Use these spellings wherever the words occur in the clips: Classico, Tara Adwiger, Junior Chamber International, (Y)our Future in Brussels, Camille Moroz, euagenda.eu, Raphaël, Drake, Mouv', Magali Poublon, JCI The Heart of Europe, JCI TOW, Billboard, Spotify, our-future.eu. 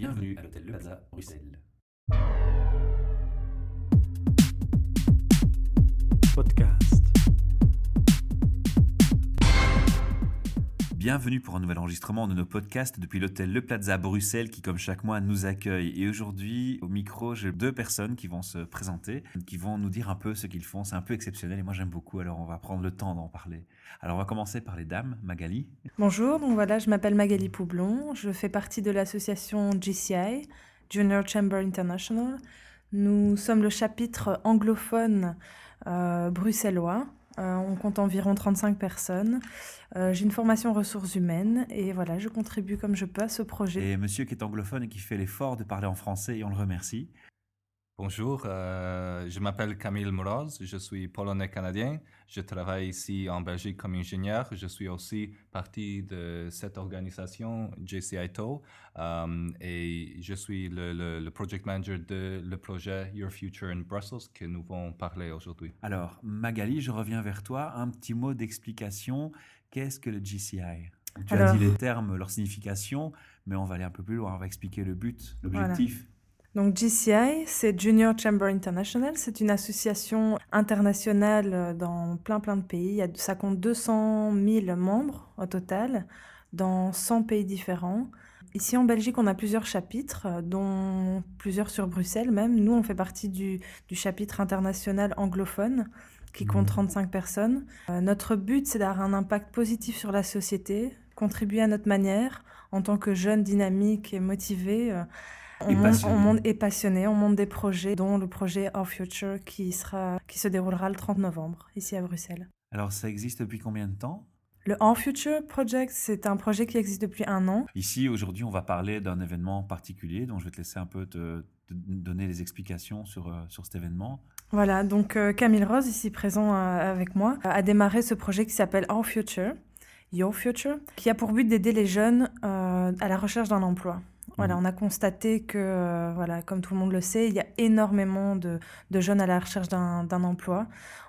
Bienvenue à l'hôtel Le Plaza, Bruxelles. Podcast. Bienvenue pour un nouvel enregistrement de nos podcasts depuis l'hôtel Le Plaza Bruxelles qui, comme chaque mois, nous accueille. Et aujourd'hui, au micro, j'ai deux personnes qui vont se présenter, qui vont nous dire un peu ce qu'ils font. C'est un peu exceptionnel et moi, j'aime beaucoup, alors on va prendre le temps d'en parler. Alors, on va commencer par les dames. Magali. Bonjour, donc voilà, je m'appelle Magali Poublon. Je fais partie de l'association JCI, Junior Chamber International. Nous sommes le chapitre anglophone bruxellois. On compte environ 35 personnes. J'ai une formation ressources humaines et voilà, je contribue comme je peux à ce projet. Et monsieur qui est anglophone et qui fait l'effort de parler en français, et on le remercie. Bonjour, je m'appelle Camille Moroz, je suis polonais-canadien. Je travaille ici en Belgique comme ingénieur. Je suis aussi partie de cette organisation JCI TOW et je suis le project manager de le projet (Y)our Future in Brussels que nous allons parler aujourd'hui. Alors Magali, je reviens vers toi. Un petit mot d'explication. Qu'est-ce que le JCI ? Tu as dit les termes, leur signification, mais on va aller un peu plus loin. On va expliquer le but, l'objectif. Voilà. Donc JCI, c'est Junior Chamber International, c'est une association internationale dans plein de pays. Ça compte 200 000 membres au total, dans 100 pays différents. Ici en Belgique, on a plusieurs chapitres, dont plusieurs sur Bruxelles même. Nous, on fait partie du chapitre international anglophone, qui compte 35 personnes. Notre but, c'est d'avoir un impact positif sur la société, contribuer à notre manière, en tant que jeunes, dynamiques et motivés, on monte des projets, dont le projet Our Future qui se déroulera le 30 novembre, ici à Bruxelles. Alors, ça existe depuis combien de temps ? Le Our Future Project, c'est un projet qui existe depuis 1 an. Ici, aujourd'hui, on va parler d'un événement particulier, donc je vais te laisser un peu te donner des explications sur cet événement. Voilà, donc Camille Moroz, ici présent avec moi, a démarré ce projet qui s'appelle Our Future, (your Future), qui a pour but d'aider les jeunes à la recherche d'un emploi. Voilà, on a constaté que, comme tout le monde le sait, il y a énormément de jeunes à la recherche d'un emploi.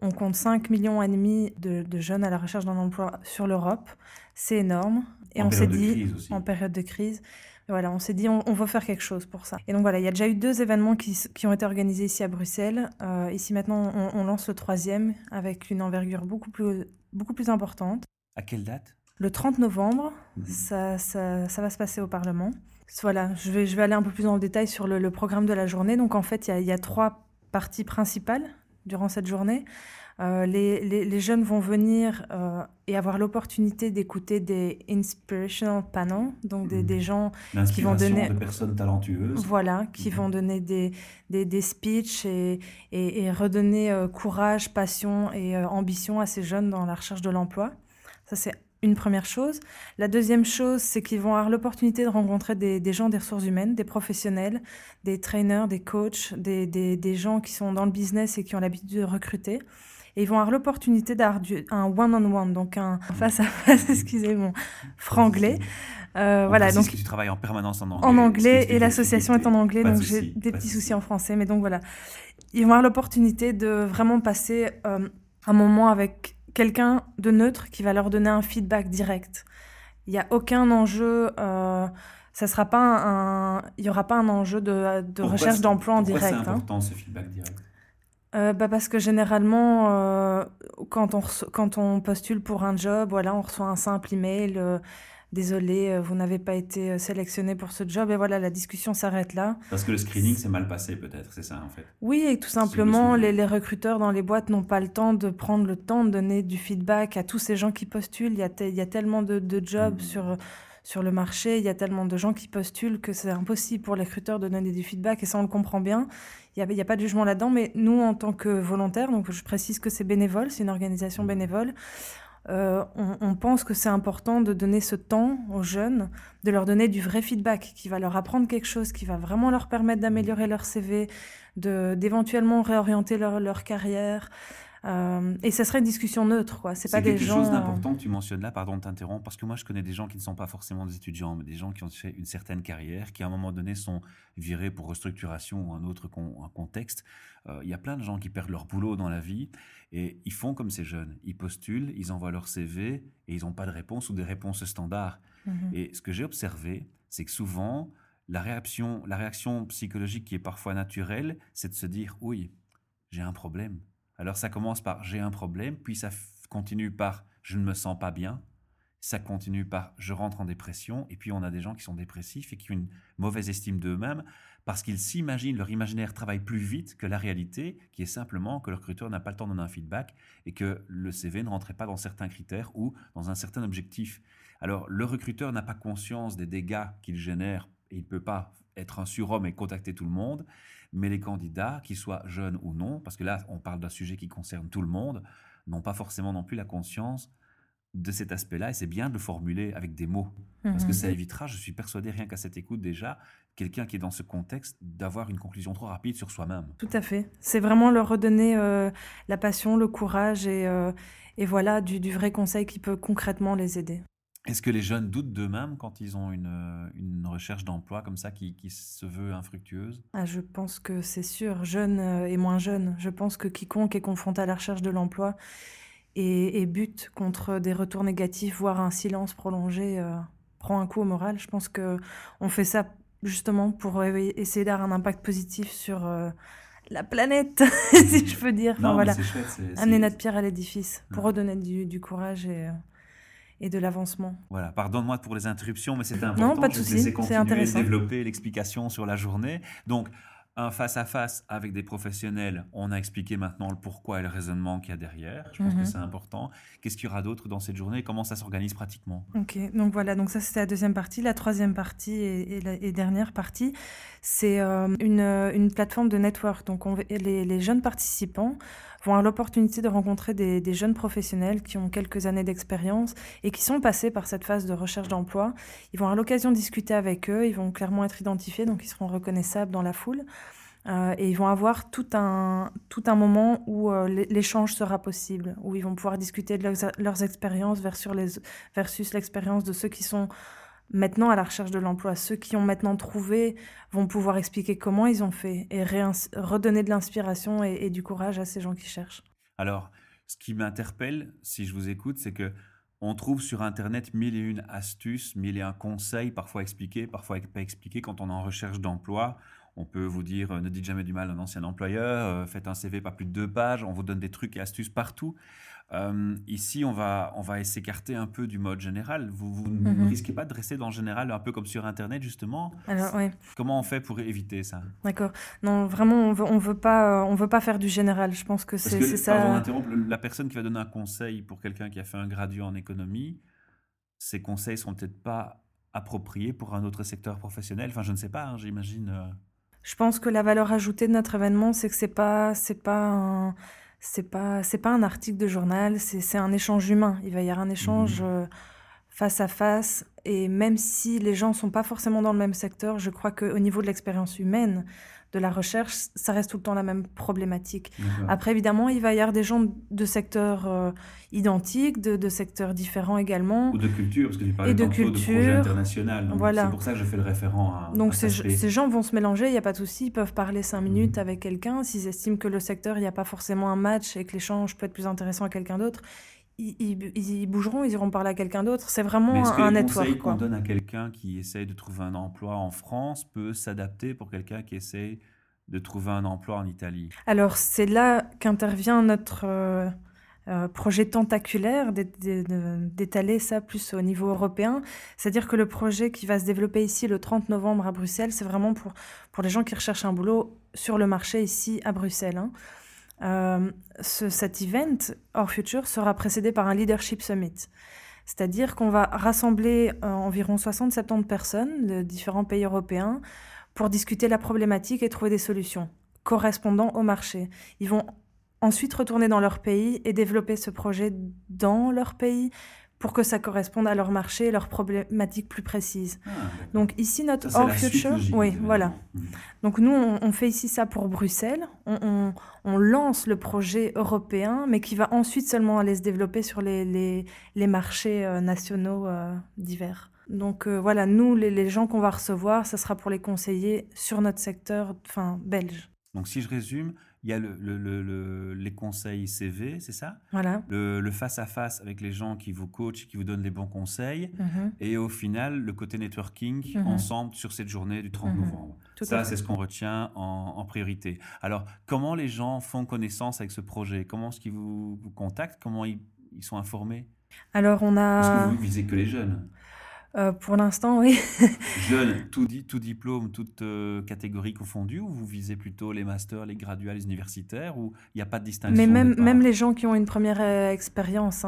On compte 5,5 millions de jeunes à la recherche d'un emploi sur l'Europe. C'est énorme. Et on s'est dit, en période de crise, on s'est dit, on veut faire quelque chose pour ça. Et donc voilà, il y a déjà eu 2 événements qui ont été organisés ici à Bruxelles. Ici maintenant, on lance le 3e avec une envergure beaucoup plus importante. À quelle date ? Le 30 novembre, ça va se passer au Parlement. Voilà, je vais aller un peu plus dans le détail sur le programme de la journée. Donc en fait, il y a 3 parties principales durant cette journée. Les jeunes vont venir et avoir l'opportunité d'écouter des inspirational panels, donc des gens qui vont donner de personnes talentueuses, qui vont donner des speeches et redonner courage, passion et ambition à ces jeunes dans la recherche de l'emploi. Ça, c'est une première chose. La deuxième chose, c'est qu'ils vont avoir l'opportunité de rencontrer des gens des ressources humaines, des professionnels, des trainers, des coachs, des gens qui sont dans le business et qui ont l'habitude de recruter. Et ils vont avoir l'opportunité d'avoir un one-on-one, donc un face à face, excusez-moi, franglais. Donc tu travailles en permanence en anglais. En anglais, et l'association est en anglais, donc j'ai des petits soucis en français. Mais donc voilà, ils vont avoir l'opportunité de vraiment passer un moment avec quelqu'un de neutre qui va leur donner un feedback direct. Il n'y a aucun enjeu, il n'y aura pas un enjeu de recherche d'emploi en direct. Pourquoi c'est important ce feedback direct ? Parce que généralement, quand on postule pour un job, on reçoit un simple email, désolé, vous n'avez pas été sélectionné pour ce job, et voilà, la discussion s'arrête là. Parce que le screening s'est mal passé peut-être, c'est ça en fait. Oui, et tout simplement, les recruteurs dans les boîtes n'ont pas le temps de prendre le temps de donner du feedback à tous ces gens qui postulent. Il y a tellement de jobs sur le marché, il y a tellement de gens qui postulent que c'est impossible pour les recruteurs de donner du feedback, et ça on le comprend bien. Il n'y a pas de jugement là-dedans, mais nous en tant que volontaires, donc je précise que c'est bénévole, c'est une organisation bénévole, on pense que c'est important de donner ce temps aux jeunes, de leur donner du vrai feedback qui va leur apprendre quelque chose, qui va vraiment leur permettre d'améliorer leur CV, d'éventuellement réorienter leur carrière. Et ça serait une discussion neutre, quoi. C'est quelque chose d'important que tu mentionnes là, pardon de t'interrompre, parce que moi je connais des gens qui ne sont pas forcément des étudiants, mais des gens qui ont fait une certaine carrière, qui à un moment donné sont virés pour restructuration ou un autre un contexte. Il y a plein de gens qui perdent leur boulot dans la vie et ils font comme ces jeunes. Ils postulent, ils envoient leur CV et ils n'ont pas de réponse ou des réponses standards. Et ce que j'ai observé, c'est que souvent La réaction psychologique qui est parfois naturelle, c'est de se dire « oui, j'ai un problème ». Alors ça commence par « j'ai un problème », puis ça continue par « je ne me sens pas bien », ça continue par « je rentre en dépression », et puis on a des gens qui sont dépressifs et qui ont une mauvaise estime d'eux-mêmes parce qu'ils s'imaginent, leur imaginaire travaille plus vite que la réalité, qui est simplement que le recruteur n'a pas le temps de donner un feedback et que le CV ne rentrait pas dans certains critères ou dans un certain objectif. Alors le recruteur n'a pas conscience des dégâts qu'il génère. Il ne peut pas être un surhomme et contacter tout le monde, mais les candidats, qu'ils soient jeunes ou non, parce que là, on parle d'un sujet qui concerne tout le monde, n'ont pas forcément non plus la conscience de cet aspect-là, et c'est bien de le formuler avec des mots, parce que ça évitera, je suis persuadé, rien qu'à cette écoute déjà, quelqu'un qui est dans ce contexte, d'avoir une conclusion trop rapide sur soi-même. Tout à fait. C'est vraiment leur redonner la passion, le courage, et voilà, du vrai conseil qui peut concrètement les aider. Est-ce que les jeunes doutent d'eux-mêmes quand ils ont une recherche d'emploi comme ça qui se veut infructueuse ? Ah, je pense que c'est sûr, jeunes et moins jeunes. Je pense que quiconque est confronté à la recherche de l'emploi et bute contre des retours négatifs, voire un silence prolongé, prend un coup au moral. Je pense qu'on fait ça justement pour essayer d'avoir un impact positif sur... la planète, si je peux dire. Enfin, non, voilà. C'est chouette. Amener notre pierre à l'édifice pour redonner du courage et de l'avancement. Voilà, pardonne-moi pour les interruptions, mais c'était important. Non, pas de souci, c'est intéressant. Je vais continuer à développer l'explication sur la journée. Donc, un face-à-face avec des professionnels, on a expliqué maintenant le pourquoi et le raisonnement qu'il y a derrière. Je pense que c'est important. Qu'est-ce qu'il y aura d'autre dans cette journée ? Comment ça s'organise pratiquement ? Ok, donc voilà, donc ça c'était la deuxième partie. La troisième partie et dernière partie, c'est une plateforme de network. Donc les jeunes participants vont avoir l'opportunité de rencontrer des jeunes professionnels qui ont quelques années d'expérience et qui sont passés par cette phase de recherche d'emploi. Ils vont avoir l'occasion de discuter avec eux, ils vont clairement être identifiés, donc ils seront reconnaissables dans la foule. Et ils vont avoir tout un moment où l'échange sera possible, où ils vont pouvoir discuter de leurs expériences versus l'expérience de ceux qui sont maintenant à la recherche de l'emploi. Ceux qui ont maintenant trouvé vont pouvoir expliquer comment ils ont fait et redonner de l'inspiration et du courage à ces gens qui cherchent. Alors, ce qui m'interpelle, si je vous écoute, c'est qu'on trouve sur Internet 1001 astuces, 1001 conseils, parfois expliqués, parfois pas expliqués, quand on est en recherche d'emploi. On peut vous dire, ne dites jamais du mal à un ancien employeur, faites un CV pas plus de 2 pages, on vous donne des trucs et astuces partout. Ici, on va s'écarter un peu du mode général. Vous ne risquez pas de rester dans le général, un peu comme sur Internet, justement. Alors, ouais. Comment on fait pour éviter ça ? D'accord. Non, vraiment, on veut pas faire du général. Je pense que c'est ça. Pardon, interrompt, la personne qui va donner un conseil pour quelqu'un qui a fait un graduat en économie, ces conseils ne sont peut-être pas appropriés pour un autre secteur professionnel. Enfin, je ne sais pas, hein, j'imagine... Je pense que la valeur ajoutée de notre événement, c'est que c'est pas un article de journal, c'est un échange humain. Il va y avoir un échange face à face, et même si les gens sont pas forcément dans le même secteur, je crois que au niveau de l'expérience humaine, de la recherche, ça reste tout le temps la même problématique. Après, évidemment, il va y avoir des gens de secteurs identiques, de secteurs différents également. Ou de culture, parce que tu parlais tantôt de projet international. Donc voilà. C'est pour ça que je fais le référent à donc ces gens vont se mélanger, il n'y a pas de souci, ils peuvent parler 5 minutes avec quelqu'un. S'ils estiment que le secteur, il n'y a pas forcément un match et que l'échange peut être plus intéressant à quelqu'un d'autre, ils bougeront, ils iront parler à quelqu'un d'autre. C'est vraiment un network. Est-ce que le conseil qu'on donne à quelqu'un qui essaye de trouver un emploi en France peut s'adapter pour quelqu'un qui essaye de trouver un emploi en Italie ? Alors, c'est là qu'intervient notre projet tentaculaire d'étaler ça plus au niveau européen. C'est-à-dire que le projet qui va se développer ici le 30 novembre à Bruxelles, c'est vraiment pour les gens qui recherchent un boulot sur le marché ici à Bruxelles, hein. Cet event, Our Future, sera précédé par un Leadership Summit. C'est-à-dire qu'on va rassembler environ 60-70 personnes de différents pays européens pour discuter la problématique et trouver des solutions correspondant au marché. Ils vont ensuite retourner dans leur pays et développer ce projet dans leur pays pour que ça corresponde à leur marché et leurs problématiques plus précises. Donc ici, notre ça, Our Future... Oui, voilà. Donc nous, on fait ici ça pour Bruxelles. On lance le projet européen, mais qui va ensuite seulement aller se développer sur les marchés nationaux divers. Donc voilà, nous, les gens qu'on va recevoir, ça sera pour les conseillers sur notre secteur belge. Donc si je résume, Il y a les conseils CV, c'est ça ? Voilà. Le face-à-face avec les gens qui vous coachent, qui vous donnent les bons conseils. Mm-hmm. Et au final, le côté networking mm-hmm. ensemble sur cette journée du 30 mm-hmm. novembre. Tout ça, c'est ce qu'on retient en priorité. Alors, comment les gens font connaissance avec ce projet ? Comment est-ce qu'ils vous contactent ? Comment ils sont informés ? Alors, on a... Est-ce que vous visez que les jeunes ? Pour l'instant, oui. Jeunes, tout diplôme, toute catégorie confondue, ou vous visez plutôt les masters, les graduats, les universitaires, où il n'y a pas de distinction? Mais même les gens qui ont une première expérience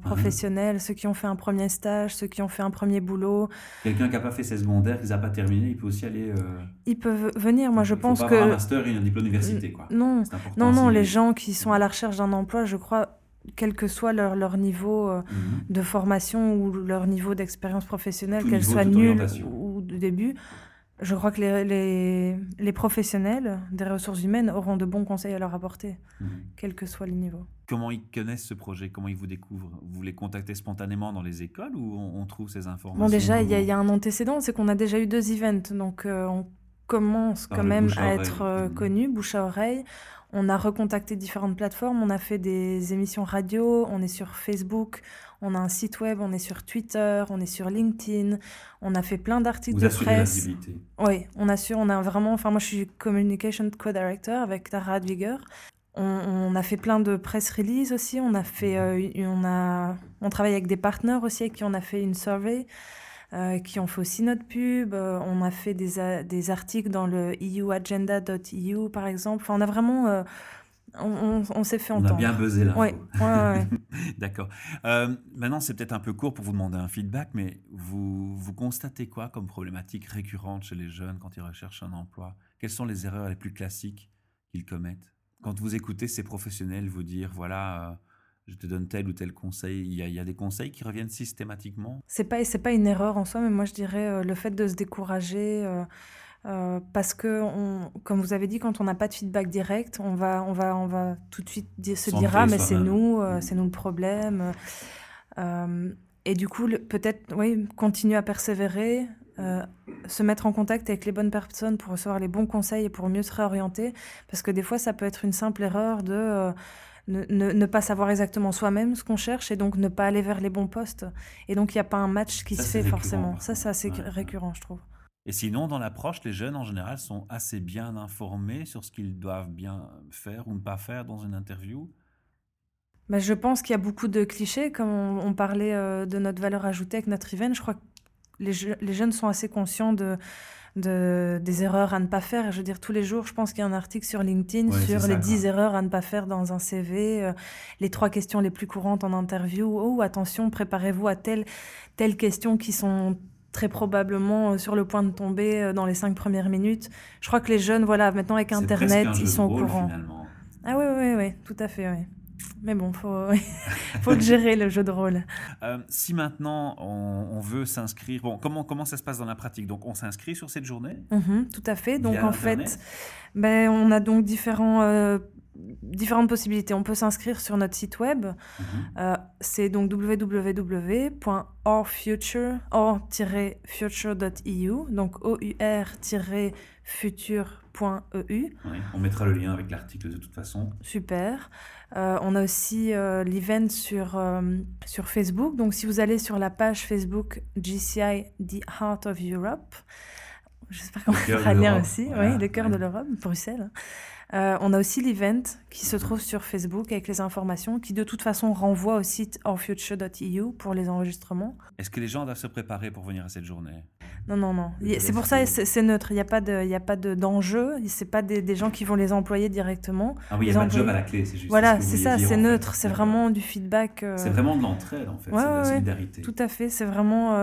professionnelle, ceux qui ont fait un premier stage, ceux qui ont fait un premier boulot. Quelqu'un qui n'a pas fait ses secondaires, qui n'a pas terminé, il peut aussi aller... Ils peuvent venir, moi je pense que... Il ne faut pas avoir un master et un diplôme d'université, quoi. Non, les gens qui sont à la recherche d'un emploi, je crois... quel que soit leur niveau de formation ou leur niveau d'expérience professionnelle, qu'elle soit nulle ou de début, je crois que les professionnels des ressources humaines auront de bons conseils à leur apporter, quel que soit le niveau. Comment ils connaissent ce projet ? Comment ils vous découvrent ? Vous les contactez spontanément dans les écoles ou on trouve ces informations ? Bon, déjà, il y a un antécédent, c'est qu'on a déjà eu 2 events, donc on commence quand même à être connu, bouche à oreille. On a recontacté différentes plateformes, on a fait des émissions radio, on est sur Facebook, on a un site web, on est sur Twitter, on est sur LinkedIn, on a fait plein d'articles de presse. Vous assurez l'activité ? Oui, moi je suis Communication Co-Director avec Tara Adwiger. On a fait plein de press releases aussi, on travaille avec des partenaires aussi avec qui on a fait une survey. Qui ont fait aussi notre pub, on a fait des articles dans le euagenda.eu par exemple, enfin on a vraiment, on s'est fait entendre. On a bien buzzé là. Ouais. D'accord. Maintenant c'est peut-être un peu court pour vous demander un feedback, mais vous constatez quoi comme problématique récurrente chez les jeunes quand ils recherchent un emploi ? Quelles sont les erreurs les plus classiques qu'ils commettent ? Quand vous écoutez ces professionnels vous dire voilà... je te donne tel ou tel conseil. Il y a des conseils qui reviennent systématiquement. C'est pas une erreur en soi, mais moi je dirais le fait de se décourager parce que, comme vous avez dit, quand on n'a pas de feedback direct, on va tout de suite se dire mais c'est nous le problème. Et du coup, continuer à persévérer, se mettre en contact avec les bonnes personnes pour recevoir les bons conseils et pour mieux se réorienter, parce que des fois ça peut être une simple erreur de ne pas savoir exactement soi-même ce qu'on cherche et donc ne pas aller vers les bons postes. Et donc, il n'y a pas un match qui se fait forcément. Ça, c'est récurrent, je trouve. Et sinon, dans l'approche, les jeunes, en général, sont assez bien informés sur ce qu'ils doivent bien faire ou ne pas faire dans une interview. Ben, je pense qu'il y a beaucoup de clichés. Comme on parlait de notre valeur ajoutée avec notre event, je crois que les jeunes sont assez conscients des erreurs à ne pas faire. Je veux dire, tous les jours, je pense qu'il y a un article sur LinkedIn sur les 10 erreurs à ne pas faire dans un CV, les 3 questions les plus courantes en interview. Oh, attention, préparez-vous à telle question qui sont très probablement sur le point de tomber dans les 5 premières minutes. Je crois que les jeunes, maintenant avec Internet, ils sont au courant. Finalement. Ah oui, tout à fait, oui. Mais bon, faut gérer le jeu de rôle. Si maintenant on veut s'inscrire, comment ça se passe dans la pratique ? Donc on s'inscrit sur cette journée ? Tout à fait. Donc en fait, on a donc différentes possibilités. On peut s'inscrire sur notre site web. C'est donc www.our-future.eu, donc our-future.eu. Oui, on mettra le lien avec l'article de toute façon. Super. On a aussi l'event sur Facebook. Donc, si vous allez sur la page Facebook JCI The Heart of Europe, j'espère qu'on mettra le lien aussi. Voilà. Oui, le cœur de l'Europe, Bruxelles. On a aussi l'event qui se trouve sur Facebook avec les informations qui, de toute façon, renvoie au site our-future.eu pour les enregistrements. Est-ce que les gens doivent se préparer pour venir à cette journée ? Non. C'est pour ça, c'est neutre. Il n'y a pas d'enjeu. Ce n'est pas des gens qui vont les employer directement. Ah oui, il n'y a pas de job à la clé, c'est juste. Voilà, c'est ça, c'est neutre. C'est vraiment du feedback. C'est vraiment de l'entraide, en fait. Ouais, c'est de la solidarité. Tout à fait. C'est vraiment...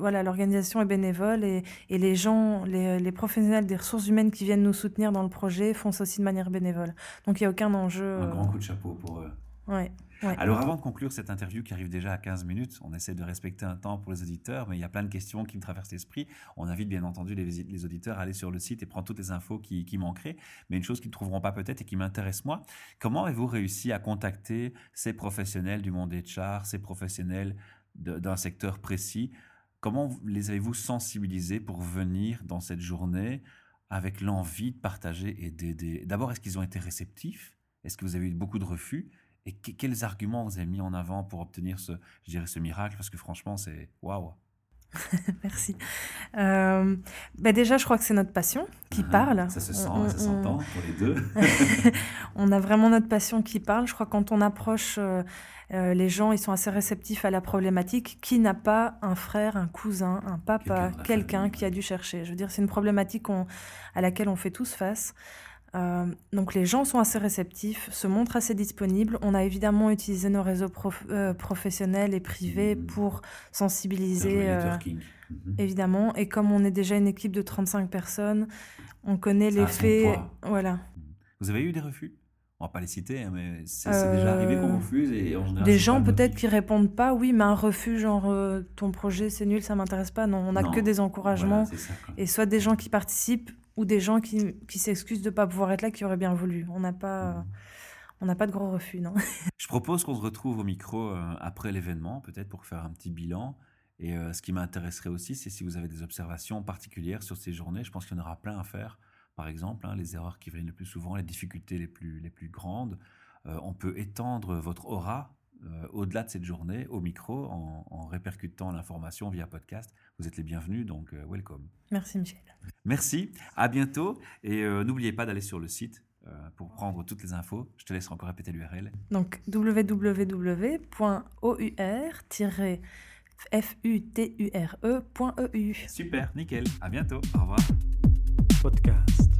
l'organisation est bénévole et les gens, les professionnels des ressources humaines qui viennent nous soutenir dans le projet font société de manière bénévole. Donc, il n'y a aucun enjeu. Un grand coup de chapeau pour eux. Ouais. Alors, avant de conclure cette interview qui arrive déjà à 15 minutes, on essaie de respecter un temps pour les auditeurs, mais il y a plein de questions qui me traversent l'esprit. On invite bien entendu les auditeurs à aller sur le site et prendre toutes les infos qui manqueraient, mais une chose qu'ils ne trouveront pas peut-être et qui m'intéresse moi, comment avez-vous réussi à contacter ces professionnels du monde HR, ces professionnels d'un secteur précis ? Comment les avez-vous sensibilisés pour venir dans cette journée ? avec l'envie de partager et d'aider? D'abord, est-ce qu'ils ont été réceptifs? Est-ce que vous avez eu beaucoup de refus? Et quels arguments vous avez mis en avant pour obtenir ce miracle? Parce que franchement, c'est waouh. Merci. Déjà, je crois que c'est notre passion qui parle. Ça se sent, ça s'entend pour les deux. On a vraiment notre passion qui parle. Je crois que quand on approche les gens, ils sont assez réceptifs à la problématique. Qui n'a pas un frère, un cousin, un papa, quelqu'un qui a dû chercher? Je veux dire, c'est une problématique à laquelle on fait tous face. Donc les gens sont assez réceptifs, se montrent assez disponibles. On a évidemment utilisé nos réseaux professionnels et privés pour sensibiliser, évidemment. Et comme on est déjà une équipe de 35 personnes, on connaît les faits. Voilà. Vous avez eu des refus? On va pas les citer, mais c'est déjà arrivé qu'on refuse. Et en général, des gens peut-être qui répondent pas, oui, mais un refus, genre ton projet c'est nul, ça m'intéresse pas. Non, on n'a que des encouragements. Voilà, ça, et soit des gens qui participent, ou des gens qui s'excusent de ne pas pouvoir être là, qui auraient bien voulu. On n'a pas, de gros refus, non. Je propose qu'on se retrouve au micro après l'événement, peut-être, pour faire un petit bilan. Et ce qui m'intéresserait aussi, c'est si vous avez des observations particulières sur ces journées. Je pense qu'il y en aura plein à faire. Par exemple, les erreurs qui viennent le plus souvent, les difficultés les plus grandes. On peut étendre votre aura au-delà de cette journée, au micro, en répercutant l'information via podcast. Vous êtes les bienvenus, donc welcome. Merci Michel. Merci, à bientôt. Et n'oubliez pas d'aller sur le site pour prendre toutes les infos. Je te laisse encore répéter l'URL. Donc www.our-future.eu. Super, nickel. À bientôt. Au revoir. Podcast.